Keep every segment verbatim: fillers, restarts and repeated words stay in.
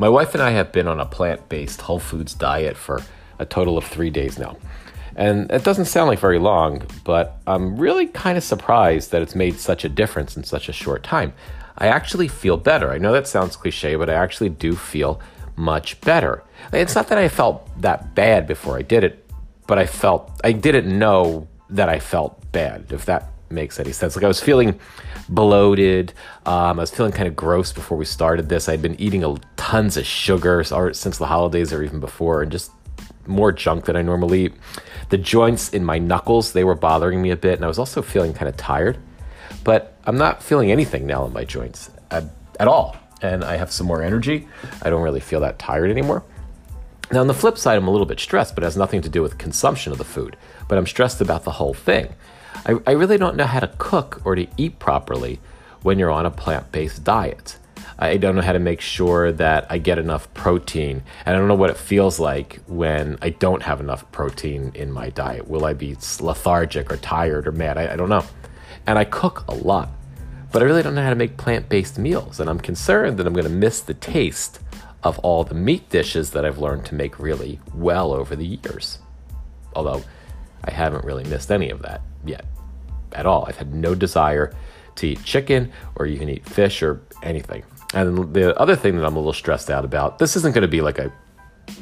My wife and I have been on a plant-based whole foods diet for a total of three days now. And it doesn't sound like very long, but I'm really kind of surprised that it's made such a difference in such a short time. I actually feel better. I know that sounds cliche, but I actually do feel much better. It's not that I felt that bad before I did it, but I felt, I didn't know that I felt bad, if that makes any sense. Like I was feeling bloated. Um, I was feeling kind of gross before we started this. I'd been eating a, tons of sugar since the holidays or even before, and just more junk than I normally eat. The joints in my knuckles, they were bothering me a bit. And I was also feeling kind of tired, but I'm not feeling anything now in my joints at, at all. And I have some more energy. I don't really feel that tired anymore. Now on the flip side, I'm a little bit stressed, but it has nothing to do with consumption of the food, but I'm stressed about the whole thing. I, I really don't know how to cook or to eat properly when you're on a plant-based diet. I don't know how to make sure that I get enough protein, and I don't know what it feels like when I don't have enough protein in my diet. Will I be lethargic or tired or mad? I, I don't know. And I cook a lot, but I really don't know how to make plant-based meals, and I'm concerned that I'm going to miss the taste of all the meat dishes that I've learned to make really well over the years. Although I haven't really missed any of that yet at all. I've had no desire to eat chicken or you can eat fish or anything. And the other thing that I'm a little stressed out about, this isn't going to be like a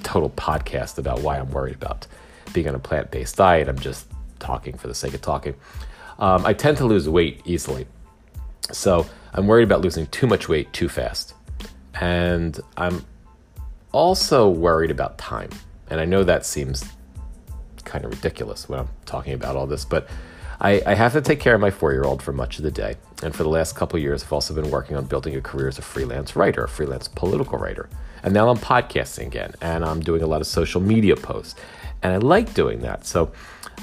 total podcast about why I'm worried about being on a plant-based diet. I'm just talking for the sake of talking. Um, I tend to lose weight easily. So I'm worried about losing too much weight too fast. And I'm also worried about time. And I know that seems kind of ridiculous when I'm talking about all this, but I, I have to take care of my four-year-old for much of the day. And for the last couple of years, I've also been working on building a career as a freelance writer, a freelance political writer. And now I'm podcasting again, and I'm doing a lot of social media posts. And I like doing that. So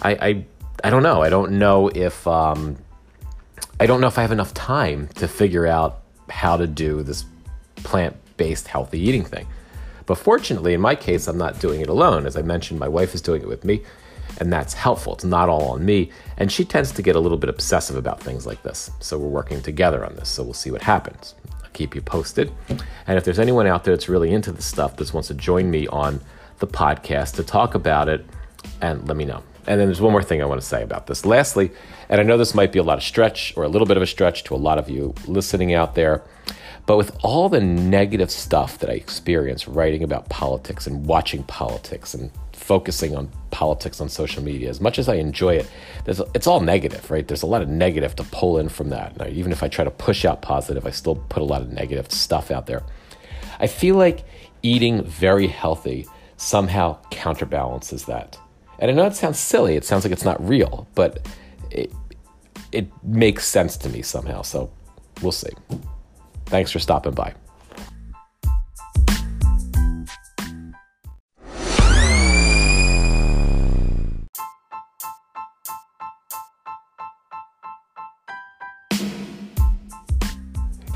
I I, I don't know. I don't know if um, I don't know if I have enough time to figure out how to do this plant-based healthy eating thing. But fortunately, in my case, I'm not doing it alone. As I mentioned, my wife is doing it with me, and that's helpful. It's not all on me. And she tends to get a little bit obsessive about things like this. So we're working together on this. So we'll see what happens. I'll keep you posted. And if there's anyone out there that's really into this stuff that wants to join me on the podcast to talk about it, and let me know. And then there's one more thing I want to say about this. Lastly, and I know this might be a lot of stretch or a little bit of a stretch to a lot of you listening out there, but with all the negative stuff that I experience writing about politics and watching politics and focusing on politics on social media, as much as I enjoy it, there's, it's all negative, right? There's a lot of negative to pull in from that. Now, even if I try to push out positive, I still put a lot of negative stuff out there. I feel like eating very healthy somehow counterbalances that. And I know it sounds silly. It sounds like it's not real, but it, it makes sense to me somehow. So we'll see. Thanks for stopping by.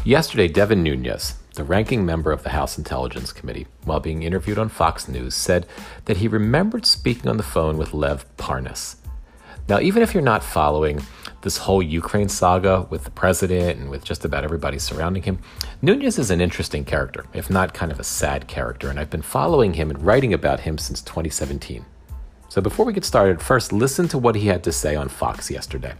Yesterday, Devin Nunes, the ranking member of the House Intelligence Committee, while being interviewed on Fox News, said that he remembered speaking on the phone with Lev Parnas. Now, even if you're not following this whole Ukraine saga with the president and with just about everybody surrounding him, Nunes is an interesting character, if not kind of a sad character, and I've been following him and writing about him since twenty seventeen. So before we get started, first listen to what he had to say on Fox yesterday.